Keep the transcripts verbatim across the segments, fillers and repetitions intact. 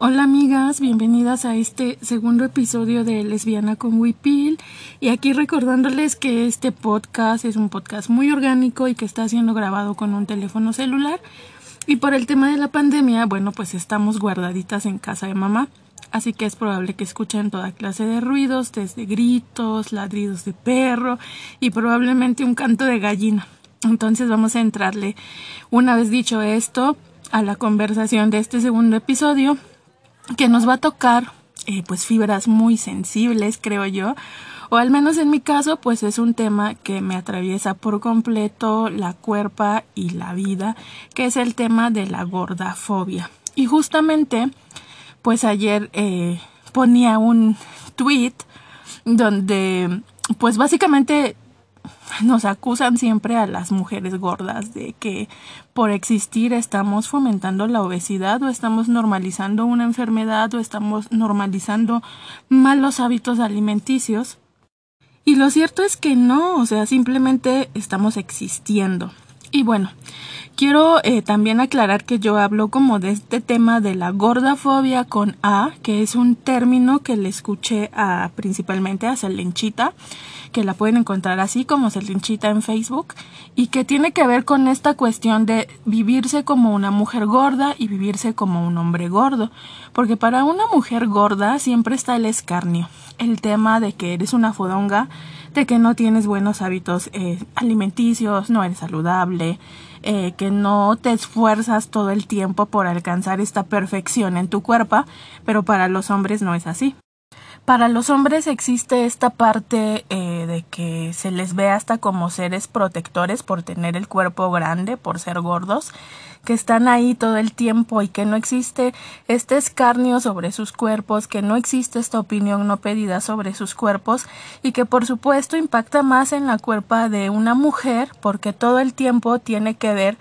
Hola amigas, bienvenidas a este segundo episodio de Lesbiana con Huipil, y aquí recordándoles que este podcast es un podcast muy orgánico y que está siendo grabado con un teléfono celular, y por el tema de la pandemia, bueno, pues estamos guardaditas en casa de mamá, así que es probable que escuchen toda clase de ruidos, desde gritos, ladridos de perro y probablemente un canto de gallina. Entonces vamos a entrarle, una vez dicho esto, a la conversación de este segundo episodio, que nos va a tocar eh, pues fibras muy sensibles, creo yo, o al menos en mi caso, pues es un tema que me atraviesa por completo la cuerpa y la vida, que es el tema de la gordafobia. Y justamente, pues ayer eh, ponía un tweet donde, pues básicamente nos acusan siempre a las mujeres gordas de que por existir estamos fomentando la obesidad o estamos normalizando una enfermedad o estamos normalizando malos hábitos alimenticios. Y lo cierto es que no, o sea, simplemente estamos existiendo. Y bueno, quiero eh, también aclarar que yo hablo como de este tema de la gordafobia con A, que es un término que le escuché a principalmente a Selenchita, que la pueden encontrar así como Selenchita en Facebook, y que tiene que ver con esta cuestión de vivirse como una mujer gorda y vivirse como un hombre gordo, porque para una mujer gorda siempre está el escarnio, el tema de que eres una fodonga, de que no tienes buenos hábitos eh, alimenticios, no eres saludable, eh, que no te esfuerzas todo el tiempo por alcanzar esta perfección en tu cuerpo, pero para los hombres no es así. Para los hombres existe esta parte eh, de que se les ve hasta como seres protectores por tener el cuerpo grande, por ser gordos, que están ahí todo el tiempo y que no existe este escarnio sobre sus cuerpos, que no existe esta opinión no pedida sobre sus cuerpos y que por supuesto impacta más en la cuerpa de una mujer porque todo el tiempo tiene que ver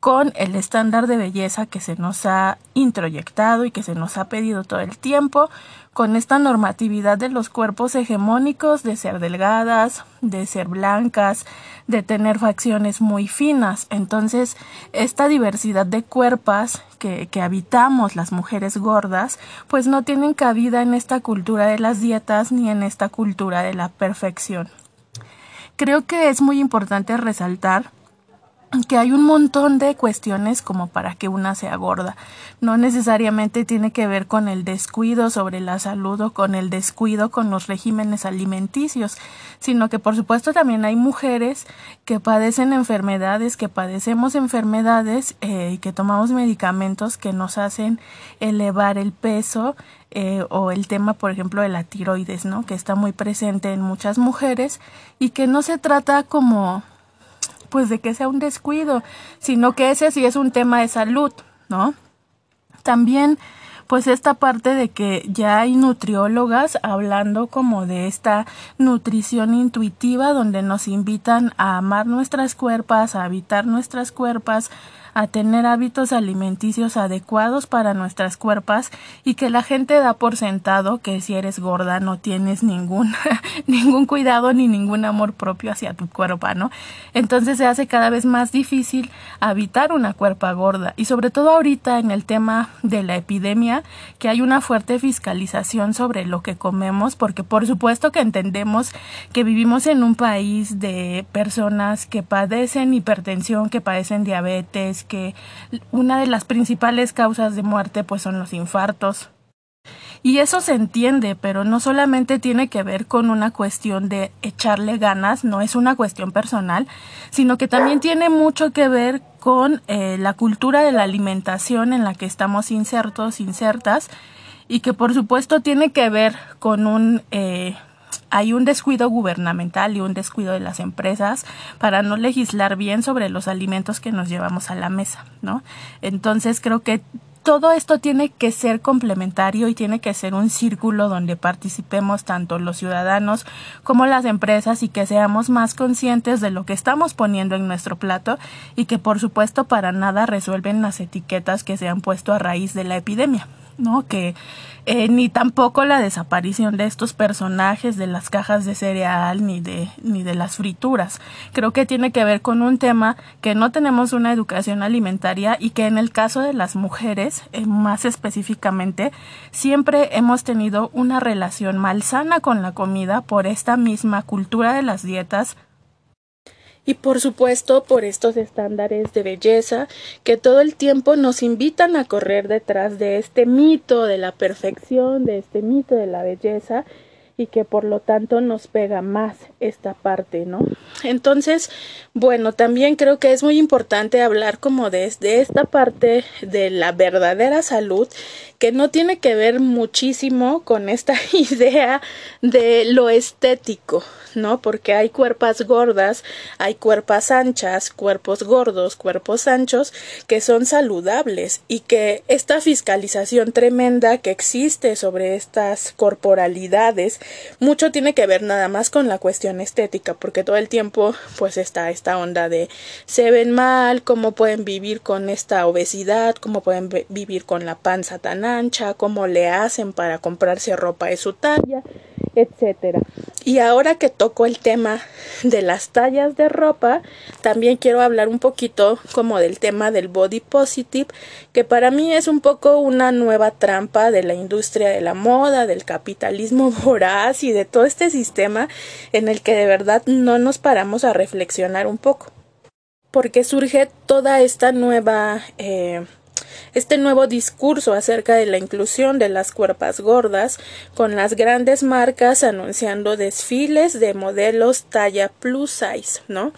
con el estándar de belleza que se nos ha introyectado y que se nos ha pedido todo el tiempo, con esta normatividad de los cuerpos hegemónicos, de ser delgadas, de ser blancas, de tener facciones muy finas. Entonces, esta diversidad de cuerpos que, que habitamos las mujeres gordas, pues no tienen cabida en esta cultura de las dietas ni en esta cultura de la perfección. Creo que es muy importante resaltar que hay un montón de cuestiones como para que una sea gorda. No necesariamente tiene que ver con el descuido sobre la salud o con el descuido con los regímenes alimenticios, sino que por supuesto también hay mujeres que padecen enfermedades, que padecemos enfermedades eh, y que tomamos medicamentos que nos hacen elevar el peso, Eh, o el tema, por ejemplo, de la tiroides, ¿no? Que está muy presente en muchas mujeres y que no se trata como pues de que sea un descuido, sino que ese sí es un tema de salud, ¿no? También, pues esta parte de que ya hay nutriólogas hablando como de esta nutrición intuitiva donde nos invitan a amar nuestras cuerpas, a habitar nuestras cuerpas, a tener hábitos alimenticios adecuados para nuestras cuerpas y que la gente da por sentado que si eres gorda no tienes ningún, ningún cuidado ni ningún amor propio hacia tu cuerpo, ¿no? Entonces se hace cada vez más difícil habitar una cuerpa gorda y sobre todo ahorita en el tema de la epidemia que hay una fuerte fiscalización sobre lo que comemos porque por supuesto que entendemos que vivimos en un país de personas que padecen hipertensión, que padecen diabetes, que una de las principales causas de muerte pues son los infartos. Y eso se entiende, pero no solamente tiene que ver con una cuestión de echarle ganas, no es una cuestión personal, sino que también tiene mucho que ver con eh, la cultura de la alimentación en la que estamos insertos, insertas, y que por supuesto tiene que ver con un... Eh, Hay un descuido gubernamental y un descuido de las empresas para no legislar bien sobre los alimentos que nos llevamos a la mesa, ¿no? Entonces creo que todo esto tiene que ser complementario y tiene que ser un círculo donde participemos tanto los ciudadanos como las empresas y que seamos más conscientes de lo que estamos poniendo en nuestro plato y que por supuesto para nada resuelven las etiquetas que se han puesto a raíz de la epidemia. ¿no? Que eh, ni tampoco la desaparición de estos personajes de las cajas de cereal ni de, ni de las frituras. Creo que tiene que ver con un tema que no tenemos una educación alimentaria y que en el caso de las mujeres, eh, más específicamente, siempre hemos tenido una relación malsana con la comida por esta misma cultura de las dietas. Y por supuesto por estos estándares de belleza que todo el tiempo nos invitan a correr detrás de este mito de la perfección, de este mito de la belleza y que por lo tanto nos pega más esta parte, ¿no? Entonces, bueno, también creo que es muy importante hablar como desde esta parte de la verdadera salud, que no tiene que ver muchísimo con esta idea de lo estético, ¿no? Porque hay cuerpos gordas, hay cuerpos anchas, cuerpos gordos, cuerpos anchos, que son saludables y que esta fiscalización tremenda que existe sobre estas corporalidades, mucho tiene que ver nada más con la cuestión estética, porque todo el tiempo pues está esta onda de se ven mal, cómo pueden vivir con esta obesidad, cómo pueden vivir con la panza tan ancha, cómo le hacen para comprarse ropa de su talla, etcétera. Y ahora que toco el tema de las tallas de ropa, también quiero hablar un poquito como del tema del body positive, que para mí es un poco una nueva trampa de la industria de la moda, del capitalismo voraz y de todo este sistema en el que de verdad no nos paramos a reflexionar un poco. Porque surge toda esta nueva... Eh, Este nuevo discurso acerca de la inclusión de las cuerpas gordas, con las grandes marcas anunciando desfiles de modelos talla plus size, ¿no?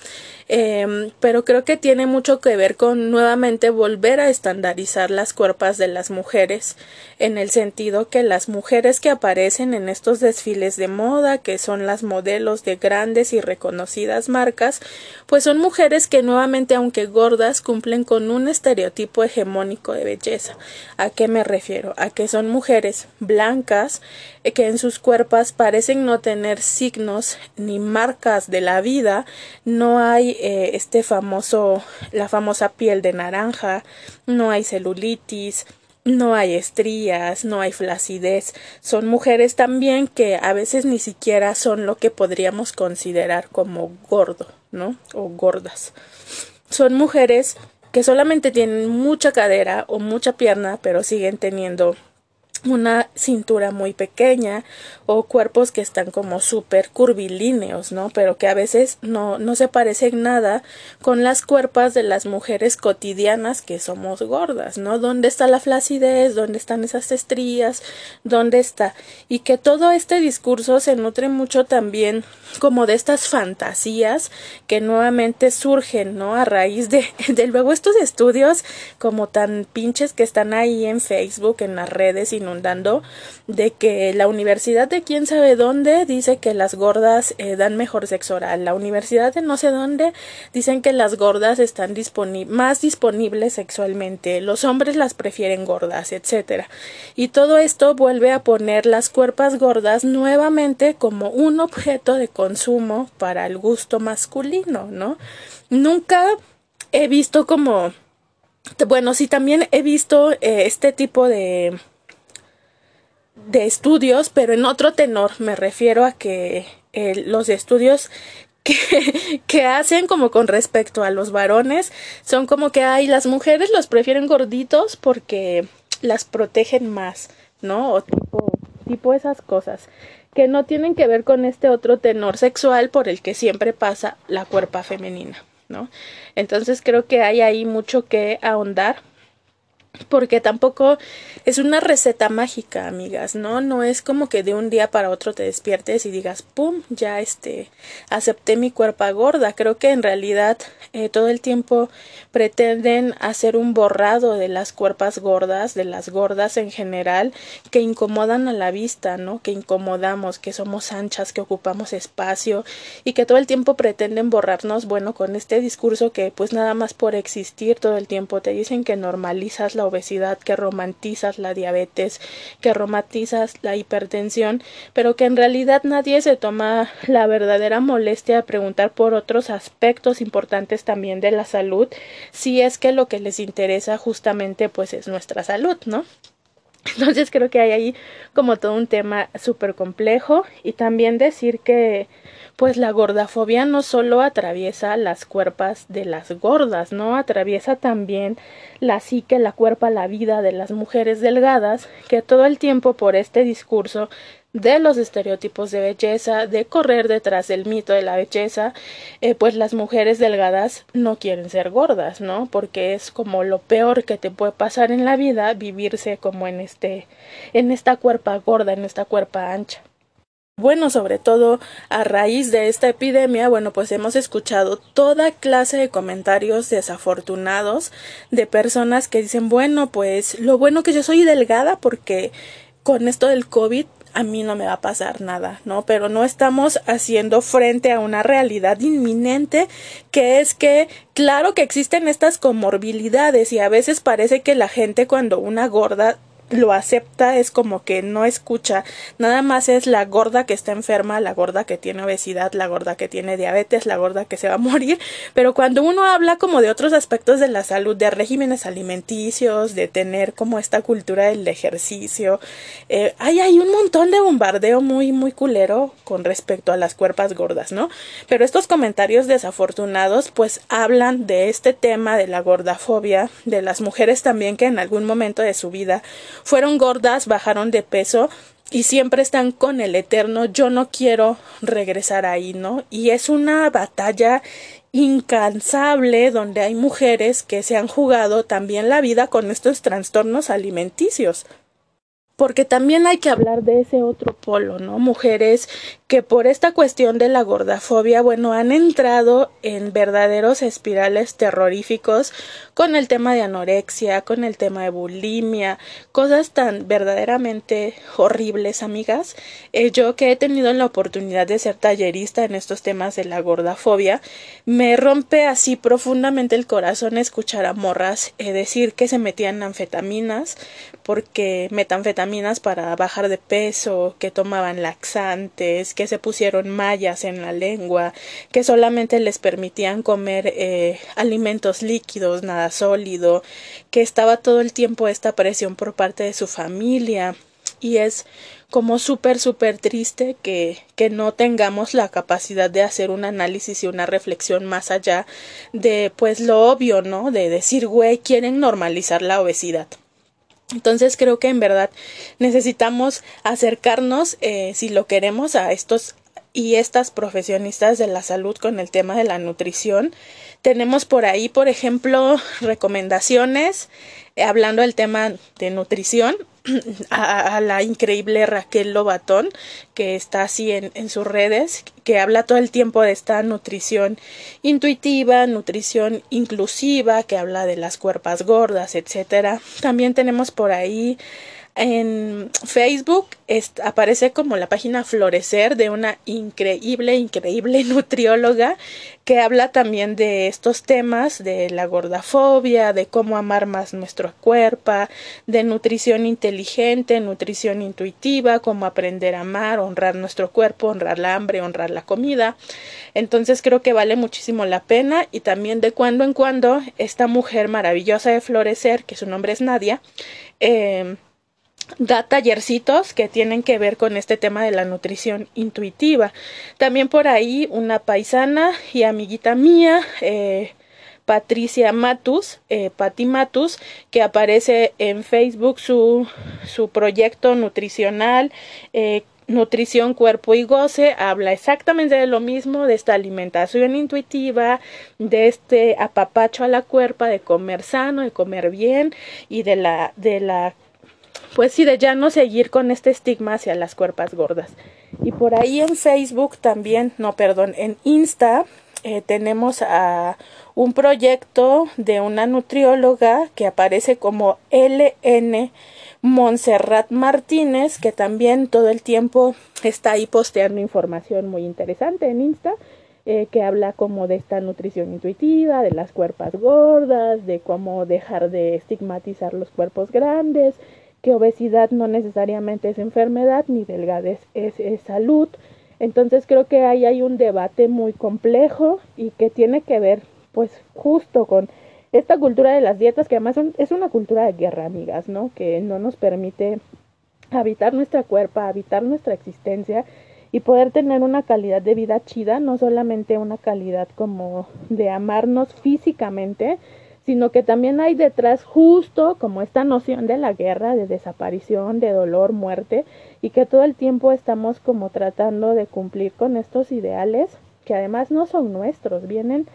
Eh, pero creo que tiene mucho que ver con nuevamente volver a estandarizar las cuerpas de las mujeres, en el sentido que las mujeres que aparecen en estos desfiles de moda, que son las modelos de grandes y reconocidas marcas, pues son mujeres que nuevamente, aunque gordas, cumplen con un estereotipo hegemónico de belleza. ¿A qué me refiero? A que son mujeres blancas, que en sus cuerpos parecen no tener signos ni marcas de la vida, no hay eh, este famoso, la famosa piel de naranja, no hay celulitis, no hay estrías, no hay flacidez. Son mujeres también que a veces ni siquiera son lo que podríamos considerar como gordo, ¿no? O gordas. Son mujeres que solamente tienen mucha cadera o mucha pierna, pero siguen teniendo una cintura muy pequeña o cuerpos que están como súper curvilíneos, ¿no? Pero que a veces no, no se parecen nada con las cuerpas de las mujeres cotidianas que somos gordas, ¿no? ¿Dónde está la flacidez? ¿Dónde están esas estrías? ¿Dónde está? Y que todo este discurso se nutre mucho también como de estas fantasías que nuevamente surgen, ¿no? A raíz de, de luego estos estudios como tan pinches que están ahí en Facebook, en las redes y inundando, de que la universidad de quién sabe dónde dice que las gordas eh, dan mejor sexo oral, la universidad de no sé dónde dicen que las gordas están disponi- más disponibles sexualmente, los hombres las prefieren gordas, etcétera. Y todo esto vuelve a poner las cuerpas gordas nuevamente como un objeto de consumo para el gusto masculino, ¿no? Nunca he visto como... Bueno, sí, también he visto eh, este tipo de... de estudios, pero en otro tenor. Me refiero a que eh, los estudios que, que hacen como con respecto a los varones son como que ay, las mujeres los prefieren gorditos porque las protegen más, ¿no? O tipo, tipo esas cosas que no tienen que ver con este otro tenor sexual por el que siempre pasa la cuerpa femenina, ¿no? Entonces creo que hay ahí mucho que ahondar, porque tampoco es una receta mágica, amigas, ¿no? No es como que de un día para otro te despiertes y digas, pum, ya este, acepté mi cuerpo gorda. Creo que en realidad eh, todo el tiempo pretenden hacer un borrado de las cuerpas gordas, de las gordas en general, que incomodan a la vista, ¿no? Que incomodamos, que somos anchas, que ocupamos espacio y que todo el tiempo pretenden borrarnos, bueno, con este discurso que pues nada más por existir todo el tiempo te dicen que normalizas la obesidad, que romantizas la diabetes, que romantizas la hipertensión, pero que en realidad nadie se toma la verdadera molestia de preguntar por otros aspectos importantes también de la salud, si es que lo que les interesa justamente pues es nuestra salud, ¿no? Entonces creo que hay ahí como todo un tema súper complejo. Y también decir que pues la gordafobia no solo atraviesa las cuerpas de las gordas, ¿no? Atraviesa también la psique, la cuerpa, la vida de las mujeres delgadas, que todo el tiempo por este discurso de los estereotipos de belleza, de correr detrás del mito de la belleza, eh, pues las mujeres delgadas no quieren ser gordas, ¿no? Porque es como lo peor que te puede pasar en la vida, vivirse como en este, en esta cuerpa gorda, en esta cuerpa ancha. Bueno, sobre todo a raíz de esta epidemia, bueno, pues hemos escuchado toda clase de comentarios desafortunados de personas que dicen, bueno, pues lo bueno que yo soy delgada porque con esto del COVID a mí no me va a pasar nada, ¿no? Pero no estamos haciendo frente a una realidad inminente, que es que, claro que existen estas comorbilidades, y a veces parece que la gente, cuando una gorda lo acepta, es como que no escucha, nada más es la gorda que está enferma, la gorda que tiene obesidad, la gorda que tiene diabetes, la gorda que se va a morir. Pero cuando uno habla como de otros aspectos de la salud, de regímenes alimenticios, de tener como esta cultura del ejercicio, eh, hay, hay un montón de bombardeo muy muy culero con respecto a las cuerpas gordas, ¿no? Pero estos comentarios desafortunados pues hablan de este tema de la gordafobia, de las mujeres también que en algún momento de su vida fueron gordas, bajaron de peso y siempre están con el eterno yo no quiero regresar ahí, ¿no? Y es una batalla incansable donde hay mujeres que se han jugado también la vida con estos trastornos alimenticios. Porque también hay que hablar de ese otro polo, ¿no? Mujeres que por esta cuestión de la gordafobia, bueno, han entrado en verdaderos espirales terroríficos con el tema de anorexia, con el tema de bulimia, cosas tan verdaderamente horribles, amigas. Eh, yo que he tenido la oportunidad de ser tallerista en estos temas de la gordafobia, me rompe así profundamente el corazón escuchar a morras eh, decir que se metían anfetaminas, porque metanfetaminas para bajar de peso, que tomaban laxantes, que se pusieron mallas en la lengua, que solamente les permitían comer eh, alimentos líquidos, nada sólido, que estaba todo el tiempo esta presión por parte de su familia. Y es como súper, súper triste que, que no tengamos la capacidad de hacer un análisis y una reflexión más allá de pues lo obvio, ¿no? De decir, güey, quieren normalizar la obesidad. Entonces creo que en verdad necesitamos acercarnos, eh, si lo queremos, a estos y estas profesionistas de la salud con el tema de la nutrición. Tenemos por ahí, por ejemplo, recomendaciones, eh, hablando del tema de nutrición, a, a la increíble Raquel Lobatón, que está así en, en sus redes, que habla todo el tiempo de esta nutrición intuitiva, nutrición inclusiva, que habla de las cuerpas gordas, etcétera. También tenemos por ahí en Facebook, es, aparece como la página Florecer, de una increíble, increíble nutrióloga que habla también de estos temas, de la gordafobia, de cómo amar más nuestro cuerpo, de nutrición inteligente, nutrición intuitiva, cómo aprender a amar, honrar nuestro cuerpo, honrar la hambre, honrar la comida. Entonces creo que vale muchísimo la pena. Y también de cuando en cuando esta mujer maravillosa de Florecer, que su nombre es Nadia, eh, da tallercitos que tienen que ver con este tema de la nutrición intuitiva. También por ahí una paisana y amiguita mía, eh, Patricia Matus, eh, Pati Matus, que aparece en Facebook su, su proyecto nutricional, eh, Nutrición, Cuerpo y Goce, habla exactamente de lo mismo, de esta alimentación intuitiva, de este apapacho a la cuerpa, de comer sano, de comer bien, y de la de la pues sí, de ya no seguir con este estigma hacia las cuerpas gordas. Y por ahí en Facebook también, no, perdón, en Insta eh, tenemos a un proyecto de una nutrióloga que aparece como L N Montserrat Martínez, que también todo el tiempo está ahí posteando información muy interesante en Insta. Eh, que habla como de esta nutrición intuitiva, de las cuerpas gordas, de cómo dejar de estigmatizar los cuerpos grandes, que obesidad no necesariamente es enfermedad, ni delgadez es, es salud. Entonces creo que ahí hay un debate muy complejo y que tiene que ver pues justo con esta cultura de las dietas, que además son, es una cultura de guerra, amigas, ¿no? Que no nos permite habitar nuestra cuerpo, habitar nuestra existencia y poder tener una calidad de vida chida, no solamente una calidad como de amarnos físicamente, sino que también hay detrás justo como esta noción de la guerra, de desaparición, de dolor, muerte, y que todo el tiempo estamos como tratando de cumplir con estos ideales que además no son nuestros, vienen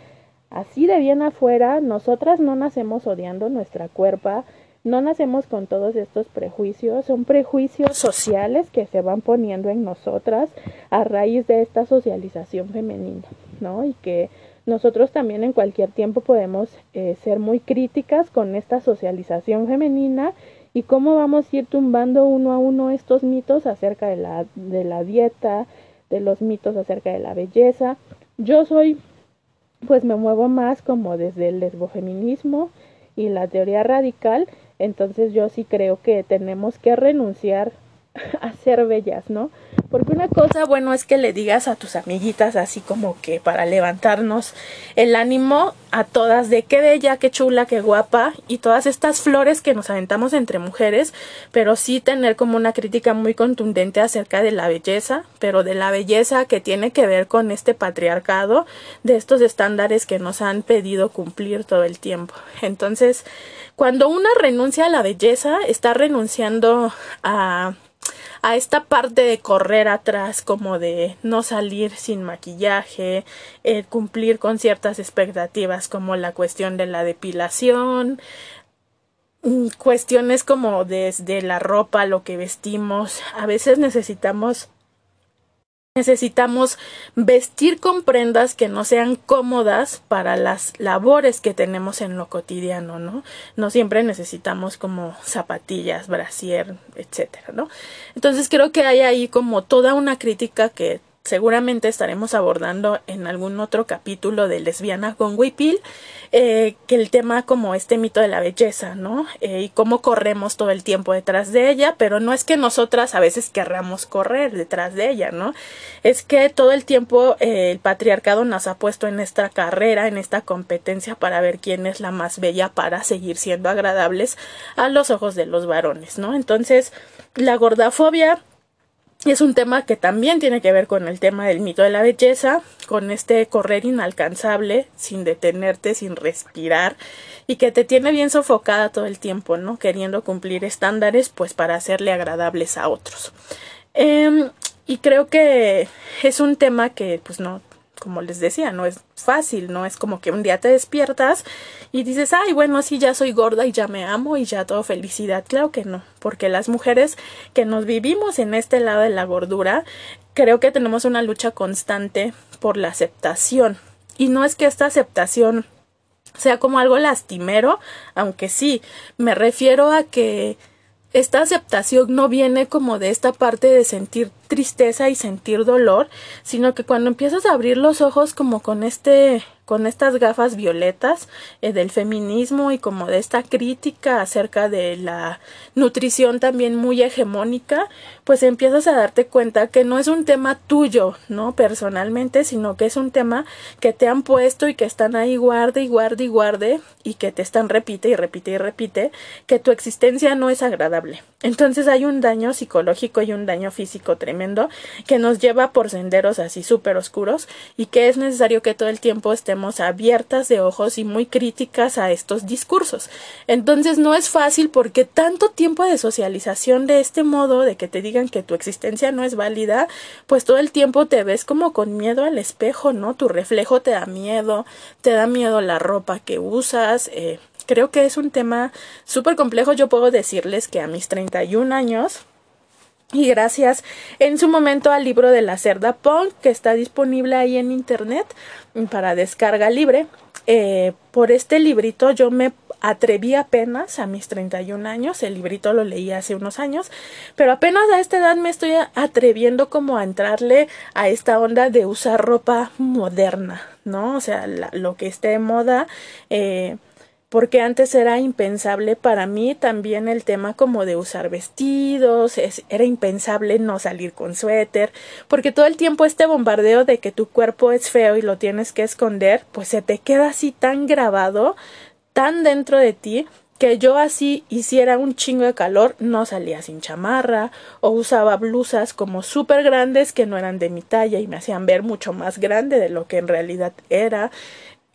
así de bien afuera. Nosotras no nacemos odiando nuestra cuerpo, no nacemos con todos estos prejuicios, son prejuicios sociales que se van poniendo en nosotras a raíz de esta socialización femenina, ¿no? Y que nosotros también en cualquier tiempo podemos eh, ser muy críticas con esta socialización femenina y cómo vamos a ir tumbando uno a uno estos mitos acerca de la, de la dieta, de los mitos acerca de la belleza. Yo soy, pues me muevo más como desde el lesbofeminismo y la teoría radical, entonces yo sí creo que tenemos que renunciar a ser bellas, ¿no? Porque una cosa, bueno, es que le digas a tus amiguitas así como que para levantarnos el ánimo a todas de qué bella, qué chula, qué guapa y todas estas flores que nos aventamos entre mujeres, pero sí tener como una crítica muy contundente acerca de la belleza, pero de la belleza que tiene que ver con este patriarcado, de estos estándares que nos han pedido cumplir todo el tiempo. Entonces, cuando una renuncia a la belleza, está renunciando a... a esta parte de correr atrás, como de no salir sin maquillaje, eh, cumplir con ciertas expectativas como la cuestión de la depilación, cuestiones como desde la ropa, lo que vestimos. A veces necesitamos necesitamos vestir con prendas que no sean cómodas para las labores que tenemos en lo cotidiano, ¿no? No siempre necesitamos como zapatillas, brasier, etcétera, ¿no? Entonces creo que hay ahí como toda una crítica que seguramente estaremos abordando en algún otro capítulo de Lesbiana con Huipil, eh, que el tema como este mito de la belleza, ¿no? Eh, y cómo corremos todo el tiempo detrás de ella, pero no es que nosotras a veces querramos correr detrás de ella, ¿no? Es que todo el tiempo eh, el patriarcado nos ha puesto en esta carrera, en esta competencia para ver quién es la más bella para seguir siendo agradables a los ojos de los varones, ¿no? Entonces, la gordafobia es un tema que también tiene que ver con el tema del mito de la belleza, con este correr inalcanzable, sin detenerte, sin respirar, y que te tiene bien sofocada todo el tiempo, ¿no? Queriendo cumplir estándares, pues para hacerle agradables a otros. Eh, y creo que es un tema que, pues no, como les decía, no es fácil, no es como que un día te despiertas y dices, ay, bueno, sí, ya soy gorda y ya me amo y ya todo felicidad. Claro que no, porque las mujeres que nos vivimos en este lado de la gordura, creo que tenemos una lucha constante por la aceptación. Y no es que esta aceptación sea como algo lastimero, aunque sí, me refiero a que esta aceptación no viene como de esta parte de sentir tristeza y sentir dolor, sino que cuando empiezas a abrir los ojos como con este, con estas gafas violetas eh, del feminismo y como de esta crítica acerca de la nutrición también muy hegemónica, pues empiezas a darte cuenta que no es un tema tuyo, ¿no? Personalmente, sino que es un tema que te han puesto y que están ahí guarde y guarde y guarde y que te están repite y repite y repite que tu existencia no es agradable. Entonces hay un daño psicológico y un daño físico tremendo que nos lleva por senderos así súper oscuros y que es necesario que todo el tiempo estemos abiertas de ojos y muy críticas a estos discursos. Entonces no es fácil porque tanto tiempo de socialización de este modo, de que te digan que tu existencia no es válida, pues todo el tiempo te ves como con miedo al espejo, ¿no? Tu reflejo te da miedo, te da miedo la ropa que usas. Eh, creo que es un tema súper complejo. Yo puedo decirles que a mis treinta y un años... y gracias en su momento al libro de la Cerda Punk, que está disponible ahí en internet para descarga libre, eh, por este librito yo me atreví apenas a mis treinta y un años, el librito lo leí hace unos años, pero apenas a esta edad me estoy atreviendo como a entrarle a esta onda de usar ropa moderna, ¿no? O sea, la, lo que esté de moda, eh, porque antes era impensable para mí también el tema como de usar vestidos, es, era impensable no salir con suéter, porque todo el tiempo este bombardeo de que tu cuerpo es feo y lo tienes que esconder, pues se te queda así tan grabado tan dentro de ti que yo así hiciera un chingo de calor, no salía sin chamarra o usaba blusas como súper grandes que no eran de mi talla y me hacían ver mucho más grande de lo que en realidad era.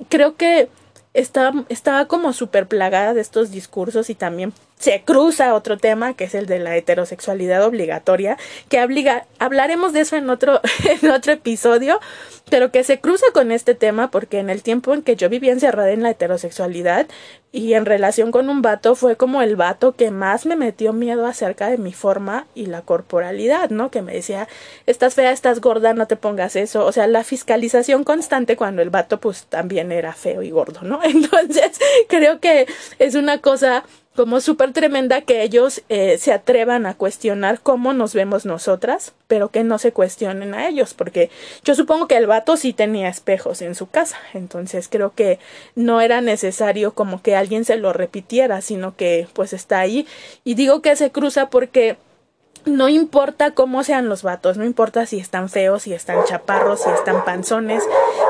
Creo que estaba, estaba como súper plagada de estos discursos y también se cruza otro tema que es el de la heterosexualidad obligatoria, que obliga, hablaremos de eso en otro, en otro episodio, pero que se cruza con este tema porque en el tiempo en que yo vivía encerrada en la heterosexualidad y en relación con un vato fue como el vato que más me metió miedo acerca de mi forma y la corporalidad, ¿no? Que me decía, estás fea, estás gorda, no te pongas eso. O sea, la fiscalización constante cuando el vato pues también era feo y gordo, ¿no? Entonces creo que es una cosa como súper tremenda que ellos eh, se atrevan a cuestionar cómo nos vemos nosotras, pero que no se cuestionen a ellos, porque yo supongo que el vato sí tenía espejos en su casa, entonces creo que no era necesario como que alguien se lo repitiera, sino que pues está ahí, y digo que se cruza porque no importa cómo sean los vatos, no importa si están feos, si están chaparros, si están panzones,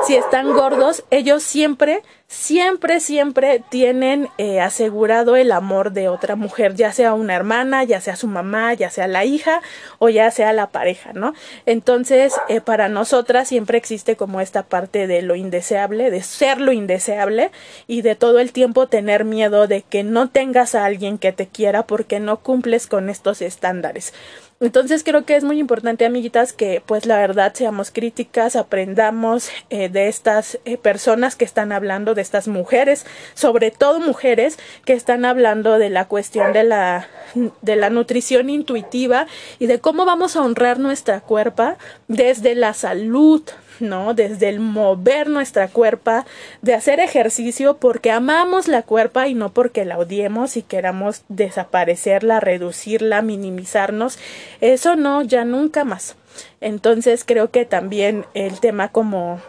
si están gordos, ellos siempre, siempre, siempre tienen eh, asegurado el amor de otra mujer, ya sea una hermana, ya sea su mamá, ya sea la hija o ya sea la pareja, ¿no? Entonces, eh, para nosotras siempre existe como esta parte de lo indeseable, de ser lo indeseable y de todo el tiempo tener miedo de que no tengas a alguien que te quiera porque no cumples con estos estándares. Entonces creo que es muy importante, amiguitas, que pues la verdad seamos críticas, aprendamos eh, de estas eh, personas que están hablando, de estas mujeres, sobre todo mujeres que están hablando de la cuestión de la, de la nutrición intuitiva y de cómo vamos a honrar nuestra cuerpa desde la salud, ¿no? Desde el mover nuestra cuerpa, de hacer ejercicio porque amamos la cuerpa y no porque la odiemos y queramos desaparecerla, reducirla, minimizarnos. Eso no, ya nunca más. Entonces creo que también el tema como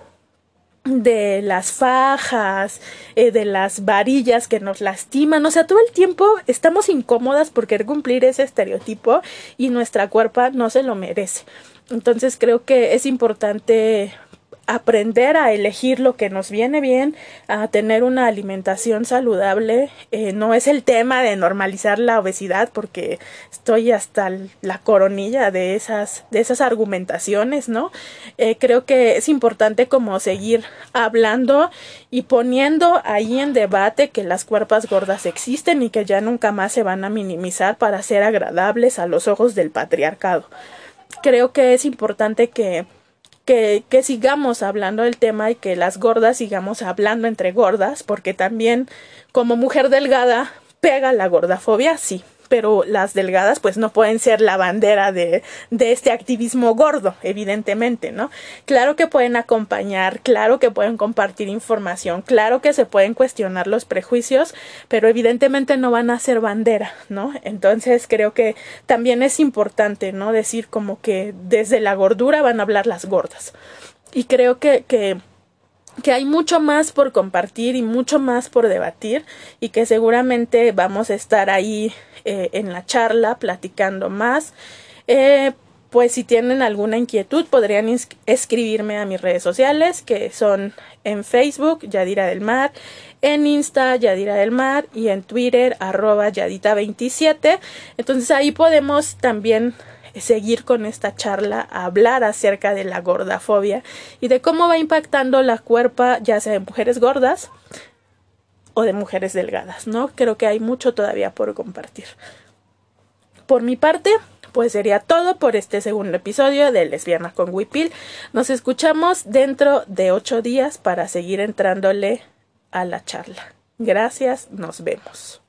de las fajas, eh, de las varillas que nos lastiman, o sea, todo el tiempo estamos incómodas por querer cumplir ese estereotipo y nuestra cuerpa no se lo merece. Entonces creo que es importante aprender a elegir lo que nos viene bien, a tener una alimentación saludable. Eh, no es el tema de normalizar la obesidad porque estoy hasta la coronilla de esas, de esas argumentaciones, ¿no? Eh, creo que es importante como seguir hablando y poniendo ahí en debate que las cuerpas gordas existen y que ya nunca más se van a minimizar para ser agradables a los ojos del patriarcado. Creo que es importante que Que, que sigamos hablando del tema y que las gordas sigamos hablando entre gordas, porque también como mujer delgada pega la gordafobia, sí, pero las delgadas pues no pueden ser la bandera de, de este activismo gordo, evidentemente, ¿no? Claro que pueden acompañar, claro que pueden compartir información, claro que se pueden cuestionar los prejuicios, pero evidentemente no van a ser bandera, ¿no? Entonces creo que también es importante, ¿no? Decir como que desde la gordura van a hablar las gordas. Y creo que... que que hay mucho más por compartir y mucho más por debatir y que seguramente vamos a estar ahí eh, en la charla platicando más. Eh, pues si tienen alguna inquietud podrían escribirme a mis redes sociales que son en Facebook Yadira del Mar, en Insta Yadira del Mar y en Twitter arroba Yadita veintisiete. Entonces ahí podemos también seguir con esta charla, hablar acerca de la gordafobia y de cómo va impactando la cuerpa, ya sea de mujeres gordas o de mujeres delgadas, ¿no? Creo que hay mucho todavía por compartir. Por mi parte, pues sería todo por este segundo episodio de Lesbiana con Huipil. Nos escuchamos dentro de ocho días para seguir entrándole a la charla. Gracias, nos vemos.